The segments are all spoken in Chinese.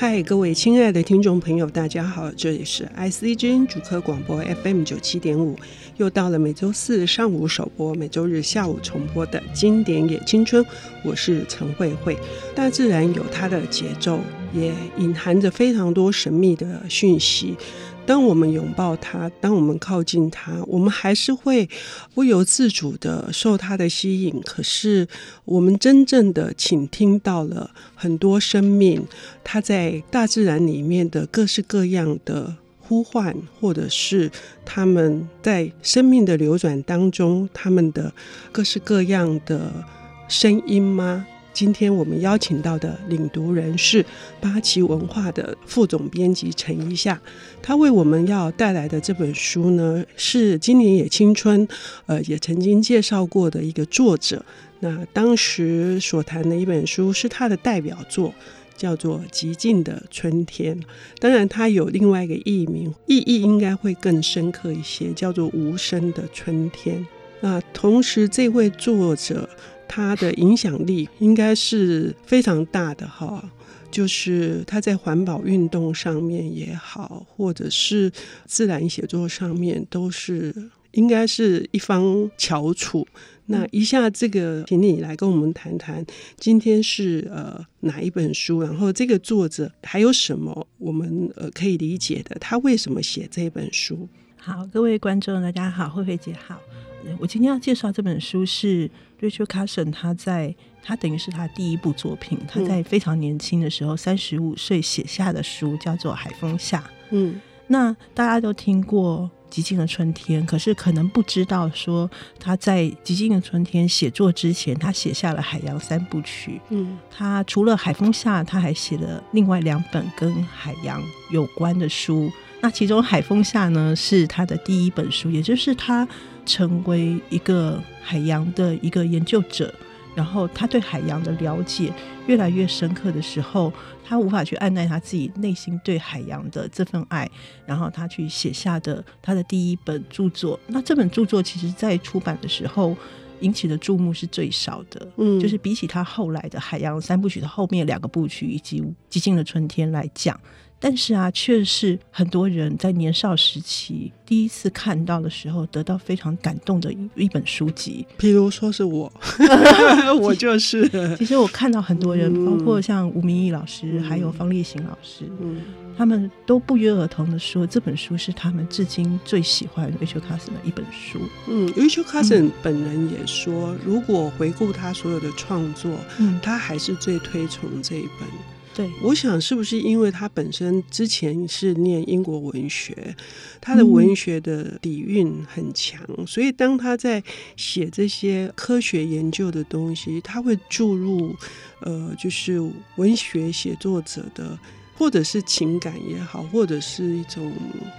嗨，各位亲爱的听众朋友，大家好，这里是 ICG 主科广播 FM 97.5， 又到了每周四上午首播，每周日下午重播的经典也青春，我是陈慧慧。大自然有它的节奏，也隐含着非常多神秘的讯息。当我们拥抱它，当我们靠近它，我们还是会不由自主的受它的吸引，可是我们真正的倾听到了很多生命它在大自然里面的各式各样的呼唤，或者是他们在生命的流转当中他们的各式各样的声音吗？今天我们邀请到的领读人是八旗文化的副总编辑陈一夏，他为我们要带来的这本书呢，是今年也青春也曾经介绍过的一个作者，那当时所谈的一本书是他的代表作，叫做《极尽的春天》，当然它有另外一个译名，意义应该会更深刻一些，叫做《无声的春天》。那同时这位作者他的影响力应该是非常大的哈，就是他在环保运动上面也好，或者是自然写作上面，都是应该是一方翘楚。那一下这个请你来跟我们谈谈，今天是哪一本书，然后这个作者还有什么我们可以理解的，他为什么写这本书。好，各位观众大家好，慧慧姐好。我今天要介绍这本书是 Rachel Carson， 他等于是他第一部作品，他在非常年轻的时候35岁写下的书，叫做《海风下》。那大家都听过《极尽的春天》，可是可能不知道说他在《极尽的春天》写作之前，他写下了《海洋三部曲》。他除了《海风下》，他还写了另外2本跟海洋有关的书。那其中《海风下》呢，是他的第一本书，也就是他成为一个海洋的一个研究者，然后他对海洋的了解越来越深刻的时候，他无法去按捺他自己内心对海洋的这份爱，然后他去写下的他的第一本著作。那这本著作其实在出版的时候引起的注目是最少的，就是比起他后来的《海洋三部曲》的后面2个部曲以及《极尽的春天》来讲，但是啊，确实很多人在年少时期第一次看到的时候得到非常感动的一本书籍。譬如说是我我就是其实我看到很多人，包括像吴明益老师，还有方力行老师，他们都不约而同的说这本书是他们至今最喜欢 Rachel Carson 的一本书。Rachel Carson 本人也说，如果回顾他所有的创作，他还是最推崇这一本。对，我想是不是因为他本身之前是念英国文学，他的文学的底蕴很强，所以当他在写这些科学研究的东西，他会注入就是文学写作者的或者是情感也好，或者是一种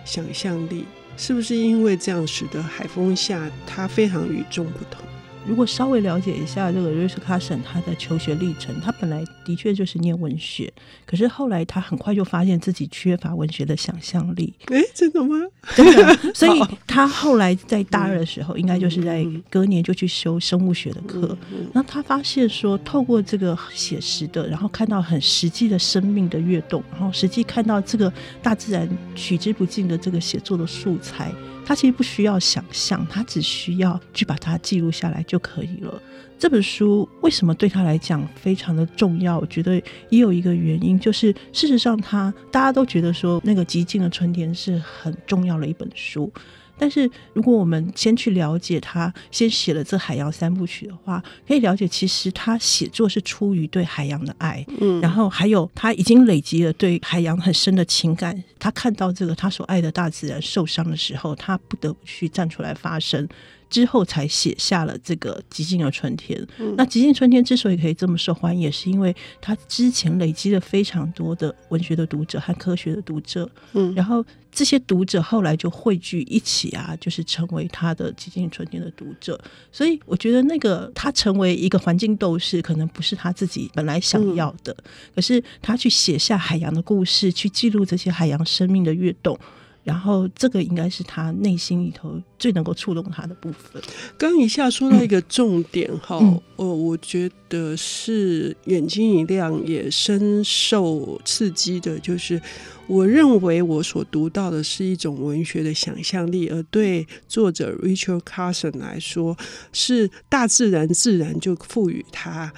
想象力，是不是因为这样使得《海风下》他非常与众不同。如果稍微了解一下这个 Rachel Carson 他的求学历程，他本来的确就是念文学，可是后来他很快就发现自己缺乏文学的想象力。真的吗？真的。所以他后来在大2的时候，应该就是在隔年就去修生物学的课，然后他发现说透过这个写实的，然后看到很实际的生命的跃动，然后实际看到这个大自然取之不尽的这个写作的素材，他其实不需要想象，他只需要去把它记录下来就可以了。这本书为什么对他来讲非常的重要，我觉得也有一个原因，就是事实上他大家都觉得说那个《极尽的春天》是很重要的一本书，但是如果我们先去了解他先写了这海洋三部曲的话，可以了解其实他写作是出于对海洋的爱，然后还有他已经累积了对海洋很深的情感，他看到这个他所爱的大自然受伤的时候，他不得不去站出来发声，之后才写下了这个《极尽的春天》。那《极尽的春天》之所以可以这么受欢迎，也是因为他之前累积了非常多的文学的读者和科学的读者，然后这些读者后来就汇聚一起啊，就是成为他的《极尽的春天》的读者。所以我觉得那个他成为一个环境斗士，可能不是他自己本来想要的，可是他去写下海洋的故事，去记录这些海洋生命的跃动，然后这个应该是他内心里头最能够触动他的部分。刚一下说到一个重点哈、我觉得是眼睛一亮也深受刺激的，就是我认为我所读到的是一种文学的想象力，而对作者 Rachel Carson 来说，是大自然自然就赋予他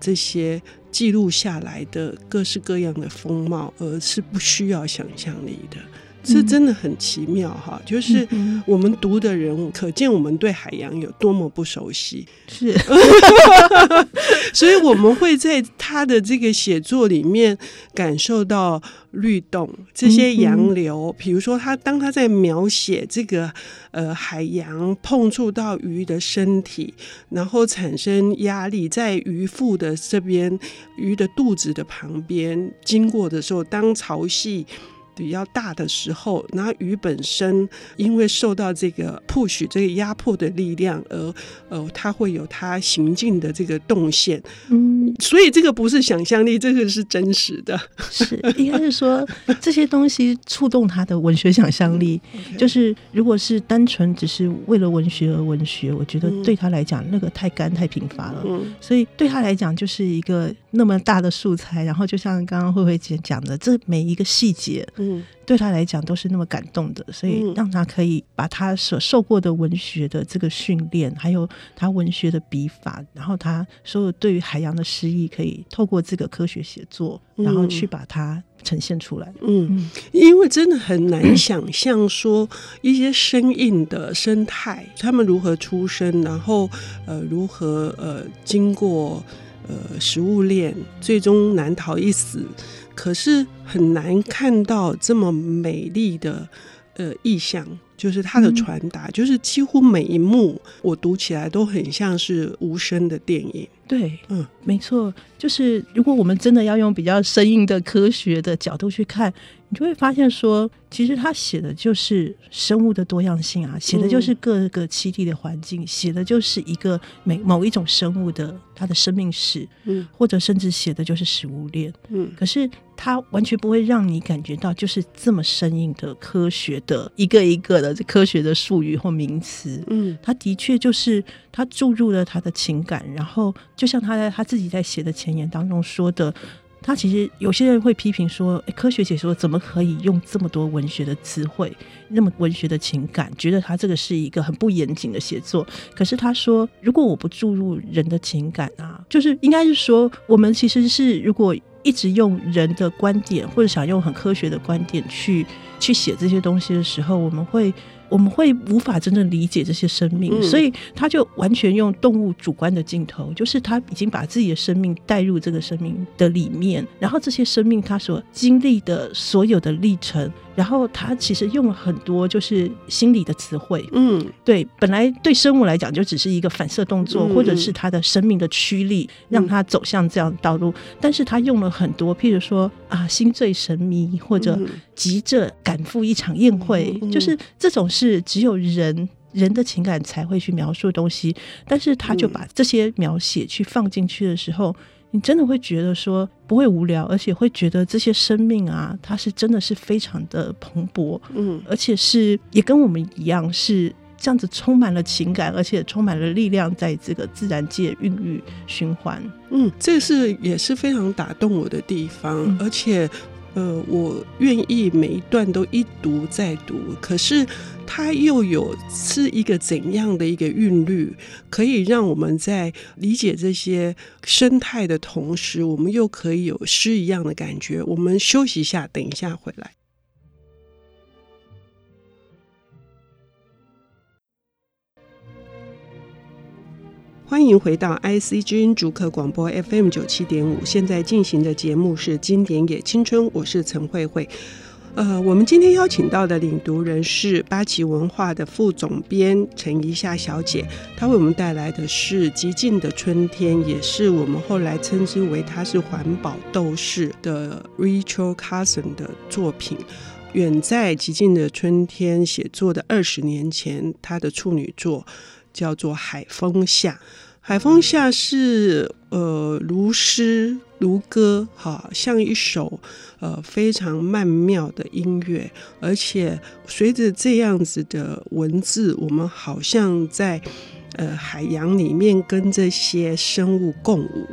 这些记录下来的各式各样的风貌，而是不需要想象力的。这真的很奇妙哈、就是我们读的人，可见我们对海洋有多么不熟悉，是所以我们会在他的这个写作里面感受到律动，这些洋流，比如说他当他在描写这个海洋碰触到鱼的身体，然后产生压力，在鱼腹的这边，鱼的肚子的旁边经过的时候，当潮汐比较大的时候，然后鱼本身因为受到这个 push 这个压迫的力量而它会有它行进的这个动线，所以这个不是想象力，这个是真实的，是应该是说这些东西触动它的文学想象力就是如果是单纯只是为了文学而文学，我觉得对他来讲那个太干太贫乏了，所以对他来讲就是一个那么大的素材，然后就像刚刚慧慧姐讲的，这每一个细节对他来讲都是那么感动的，所以让他可以把他所受过的文学的这个训练，还有他文学的笔法，然后他所有对于海洋的诗意，可以透过这个科学写作，然后去把它呈现出来。因为真的很难想象说一些生硬的生态他们如何出生，然后如何经过食物链，最终难逃一死，可是很难看到这么美丽的意象，就是它的传达，就是几乎每一幕我读起来都很像是无声的电影。对，没错，就是如果我们真的要用比较生硬的科学的角度去看，你就会发现说其实他写的就是生物的多样性啊，写的就是各个栖地的环境，写的就是一个某一种生物的它的生命史，或者甚至写的就是食物链，可是它完全不会让你感觉到就是这么生硬的科学的一个一个的科学的术语或名词，它的确就是它注入了它的情感，然后就像他自己在写的前言当中说的，他其实有些人会批评说科学写作怎么可以用这么多文学的词汇，那么文学的情感，觉得他这个是一个很不严谨的写作，可是他说如果我不注入人的情感啊，就是应该是说我们其实是如果一直用人的观点或者想用很科学的观点去写这些东西的时候，我们会无法真正理解这些生命，所以他就完全用动物主观的镜头，就是他已经把自己的生命带入这个生命的里面，然后这些生命他所经历的所有的历程，然后他其实用了很多就是心理的词汇，对，本来对生物来讲就只是一个反射动作，或者是他的生命的驱力让他走向这样的道路，但是他用了很多，譬如说心醉神迷，或者急着赶赴一场宴会，就是这种是只有人的情感才会去描述的东西，但是他就把这些描写去放进去的时候，你真的会觉得说不会无聊，而且会觉得这些生命啊，它是真的是非常的蓬勃，而且是也跟我们一样是这样子充满了情感，而且充满了力量，在这个自然界孕育循环。这是也是非常打动我的地方，而且我愿意每一段都一读再读，可是它又有是一个怎样的一个韵律，可以让我们在理解这些生态的同时，我们又可以有诗一样的感觉。我们休息一下，等一下回来。欢迎回到 IC 之音竹科广播 FM 97.5， 现在进行的节目是《经典也青春》，我是陈慧慧。我们今天邀请到的领读人是八旗文化的副总编陈怡夏小姐，她为我们带来的是《极尽的春天》，也是我们后来称之为她是环保斗士的 Rachel Carson 的作品。远在《极尽的春天》写作的20年前，她的处女作叫做《海风下》，海风下是如诗如歌，好像一首非常曼妙的音乐，而且随着这样子的文字，我们好像在海洋里面跟这些生物共舞。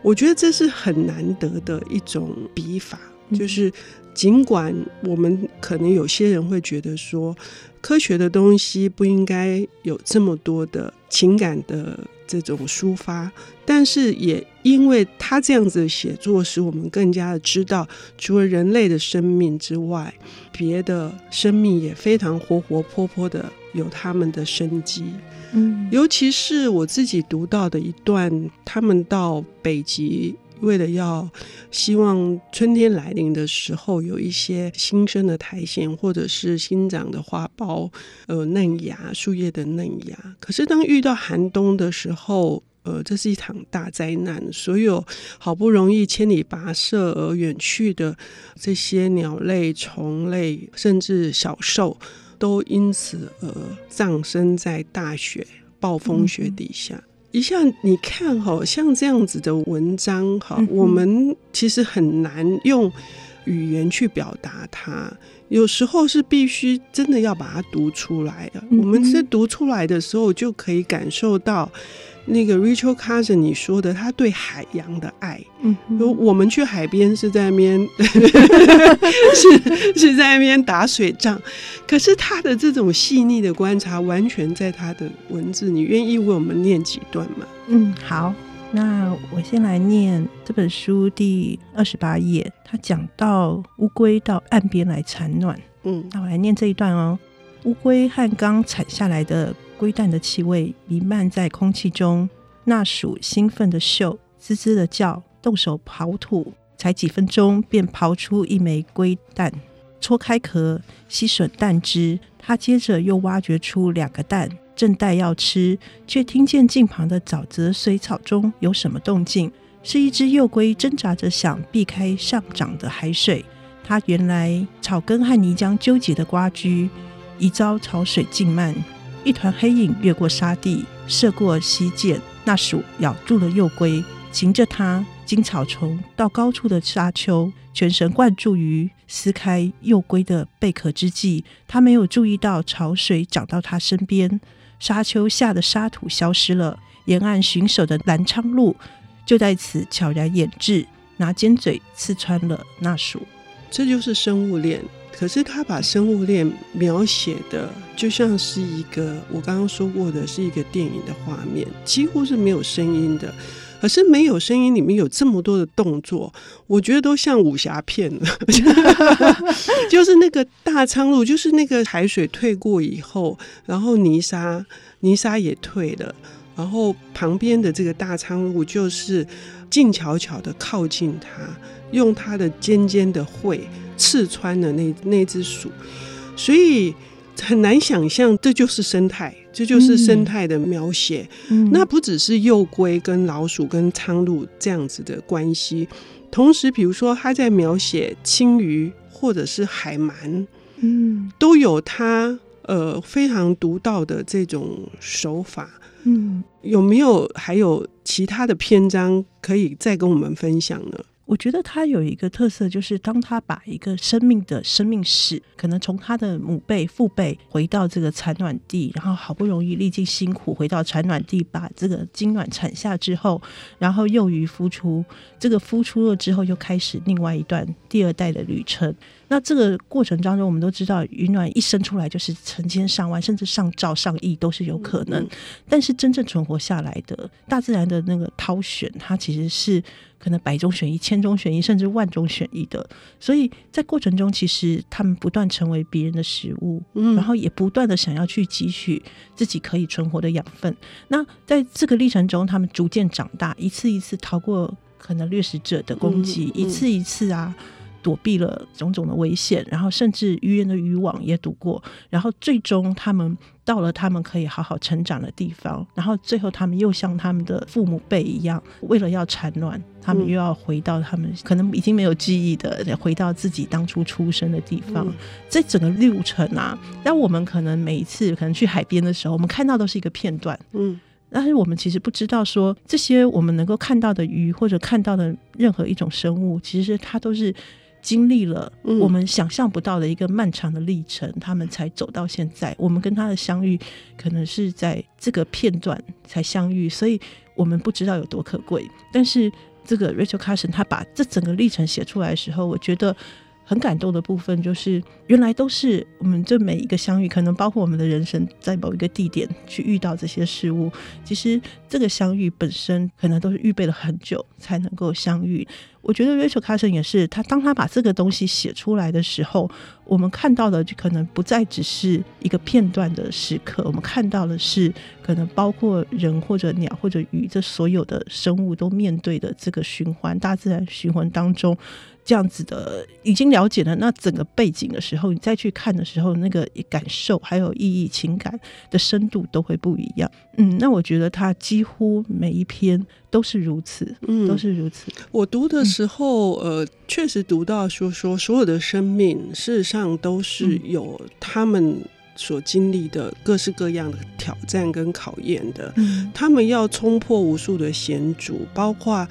我觉得这是很难得的一种笔法，就是尽管我们可能有些人会觉得说科学的东西不应该有这么多的情感的这种抒发，但是也因为他这样子的写作，使我们更加的知道除了人类的生命之外，别的生命也非常活活泼泼的有他们的生机。尤其是我自己读到的一段，他们到北极为了要希望春天来临的时候有一些新生的苔藓或者是新长的花苞、嫩芽树叶的嫩芽，可是当遇到寒冬的时候，这是一场大灾难，所有好不容易千里跋涉而远去的这些鸟类、虫类甚至小兽都因此而葬身在大雪暴风雪底下。一下你看像这样子的文章，我们其实很难用语言去表达它，有时候是必须真的要把它读出来的。我们在读出来的时候就可以感受到那个 Rachel Carson 你说的他对海洋的爱。我们去海边是在那边是在那边打水仗，可是他的这种细腻的观察完全在他的文字。你愿意为我们念几段吗？好，那我先来念这本书第28页，他讲到乌龟到岸边来产卵。那我来念这一段哦。乌龟和刚产下来的龟蛋的气味弥漫在空气中，那鼠兴奋的嗅，吱吱的叫，动手刨土，才几分钟便刨出一枚龟蛋，戳开壳，吸吮蛋汁。它接着又挖掘出2个蛋，正待要吃，却听见近旁的沼泽水草中有什么动静，是一只幼龟挣扎着想避开上涨的海水。它原来草根和泥浆纠结的蝸居，一遭潮水浸漫，一团黑影越过沙地，涉过溪涧，那鼠咬住了幼龟，擒着它经草丛到高处的沙丘，全神贯注于撕开幼龟的贝壳之际，它没有注意到潮水涨到它身边，沙丘下的沙土消失了，沿岸巡守的蓝昌鹭就在此悄然掩至，拿尖嘴刺穿了那鼠。这就是生物链，可是他把生物链描写的就像是一个，我刚刚说过的是一个电影的画面，几乎是没有声音的，可是没有声音里面有这么多的动作，我觉得都像武侠片了就是那个大苍鹭，就是那个海水退过以后，然后泥沙也退了，然后旁边的这个大苍鹭就是静悄悄的靠近它，用它的尖尖的喙刺穿了那只鼠。所以很难想象这就是生态的描写。那不只是幼龟跟老鼠跟苍鹭这样子的关系，同时比如说他在描写青鱼或者是海鳗，都有他非常独到的这种手法。有没有还有其他的篇章可以再跟我们分享呢？我觉得它有一个特色，就是当它把一个生命的生命史，可能从它的母辈父辈回到这个产卵地，然后好不容易历尽辛苦回到产卵地，把这个精卵产下之后，然后幼鱼孵出，这个孵出了之后又开始另外一段第二代的旅程。那这个过程当中我们都知道，鱼卵一生出来就是成千上万甚至上兆上亿都是有可能，但是真正存活下来的大自然的那个挑选，它其实是可能100中选1、1000中选1甚至10000中选1的。所以在过程中其实他们不断成为别人的食物，然后也不断的想要去汲取自己可以存活的养分。那在这个历程中他们逐渐长大，一次一次逃过可能掠食者的攻击，一次一次躲避了种种的危险，然后甚至鱼人的渔网也躲过，然后最终他们到了他们可以好好成长的地方，然后最后他们又像他们的父母辈一样，为了要产卵，他们又要回到他们可能已经没有记忆的，回到自己当初出生的地方。这整个路程那我们可能每一次可能去海边的时候，我们看到都是一个片段，但是我们其实不知道说这些我们能够看到的鱼或者看到的任何一种生物，其实它都是经历了我们想象不到的一个漫长的历程，他们才走到现在。我们跟他的相遇可能是在这个片段才相遇，所以我们不知道有多可贵。但是这个 Rachel Carson 他把这整个历程写出来的时候，我觉得很感动的部分就是原来都是我们这每一个相遇，可能包括我们的人生在某一个地点去遇到这些事物，其实这个相遇本身可能都是预备了很久才能够相遇。我觉得 Rachel Carson 也是，当他把这个东西写出来的时候，我们看到的就可能不再只是一个片段的时刻，我们看到的是可能包括人或者鸟或者鱼，这所有的生物都面对的这个循环，大自然循环当中这样子的。已经了解了那整个背景的时候，你再去看的时候，那个感受还有意义情感的深度都会不一样。那我觉得他几乎每一篇都是如此，都是如此。我读的时候，确实读到说所有的生命事实上都是有他们所经历的各式各样的挑战跟考验的，他们要冲破无数的险阻，包括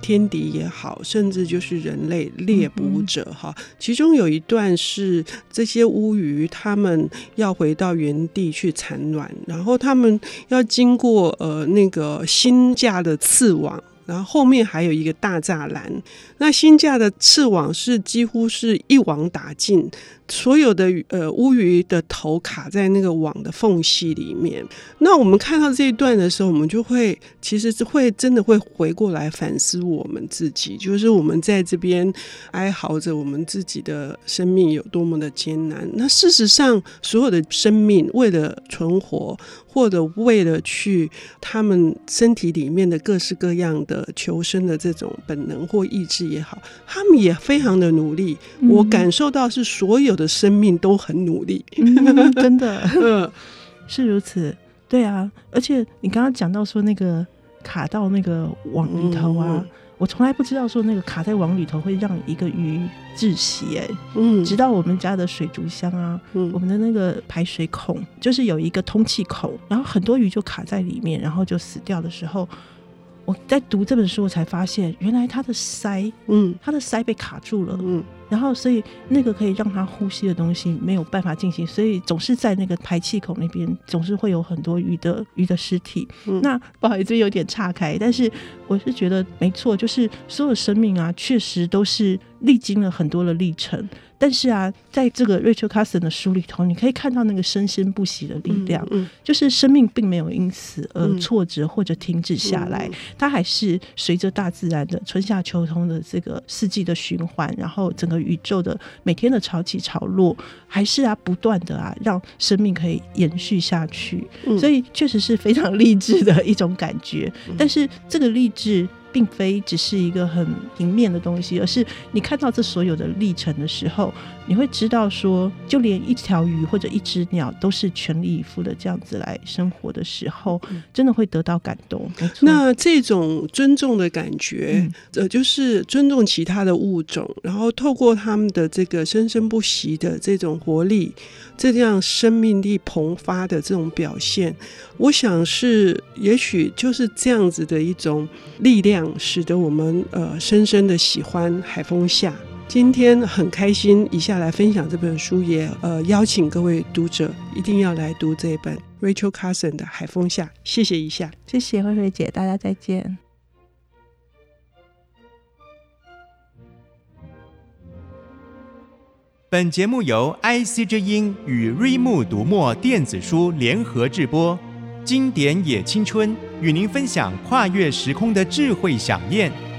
天敌也好，甚至就是人类猎捕者哈。其中有一段是这些乌鱼，他们要回到原地去产卵，然后他们要经过那个新架的刺网，然后后面还有一个大栅栏。那新架的刺网是几乎是一网打尽，所有的乌鱼的头卡在那个网的缝隙里面。那我们看到这一段的时候，我们就会其实会真的会回过来反思我们自己，就是我们在这边哀嚎着我们自己的生命有多么的艰难。那事实上所有的生命为了存活，或者为了去他们身体里面的各式各样的求生的这种本能或意志也好，他们也非常的努力。我感受到是所有的生命都很努力，真的是如此。对啊，而且你刚刚讲到说那个卡到那个网里头啊，我从来不知道说那个卡在网里头会让一个鱼窒息直到我们家的水族箱啊，我们的那个排水孔就是有一个通气孔，然后很多鱼就卡在里面，然后就死掉的时候，我在读这本书我才发现原来它的鳃，它的鳃被卡住了，然后所以那个可以让它呼吸的东西没有办法进行，所以总是在那个排气孔那边总是会有很多鱼的尸体。那不好意思有点岔开，但是我是觉得没错，就是所有生命啊确实都是历经了很多的历程，但是啊在这个 Rachel Carson 的书里头，你可以看到那个生生不息的力量，就是生命并没有因此而挫折或者停止下来，它还是随着大自然的春夏秋冬的这个四季的循环，然后整个宇宙的每天的潮起潮落，还是啊不断的啊让生命可以延续下去，所以确实是非常励志的一种感觉。但是这个励志并非只是一个很平面的东西，而是你看到这所有的历程的时候，你会知道说就连一条鱼或者一只鸟都是全力以赴的这样子来生活的时候，真的会得到感动。那这种尊重的感觉，就是尊重其他的物种，然后透过他们的这个生生不息的这种活力，这样生命力蓬发的这种表现，我想是也许就是这样子的一种力量使得我们深深的喜欢海风夏。今天很开心一下来分享这本书，也邀请各位读者一定要来读这本 Rachel Carson 的海风夏。谢谢一下，谢谢慧慧姐，大家再见。本节目由 IC 之音与瑞木读墨电子书联合制播，经典也青春与您分享跨越时空的智慧饗宴。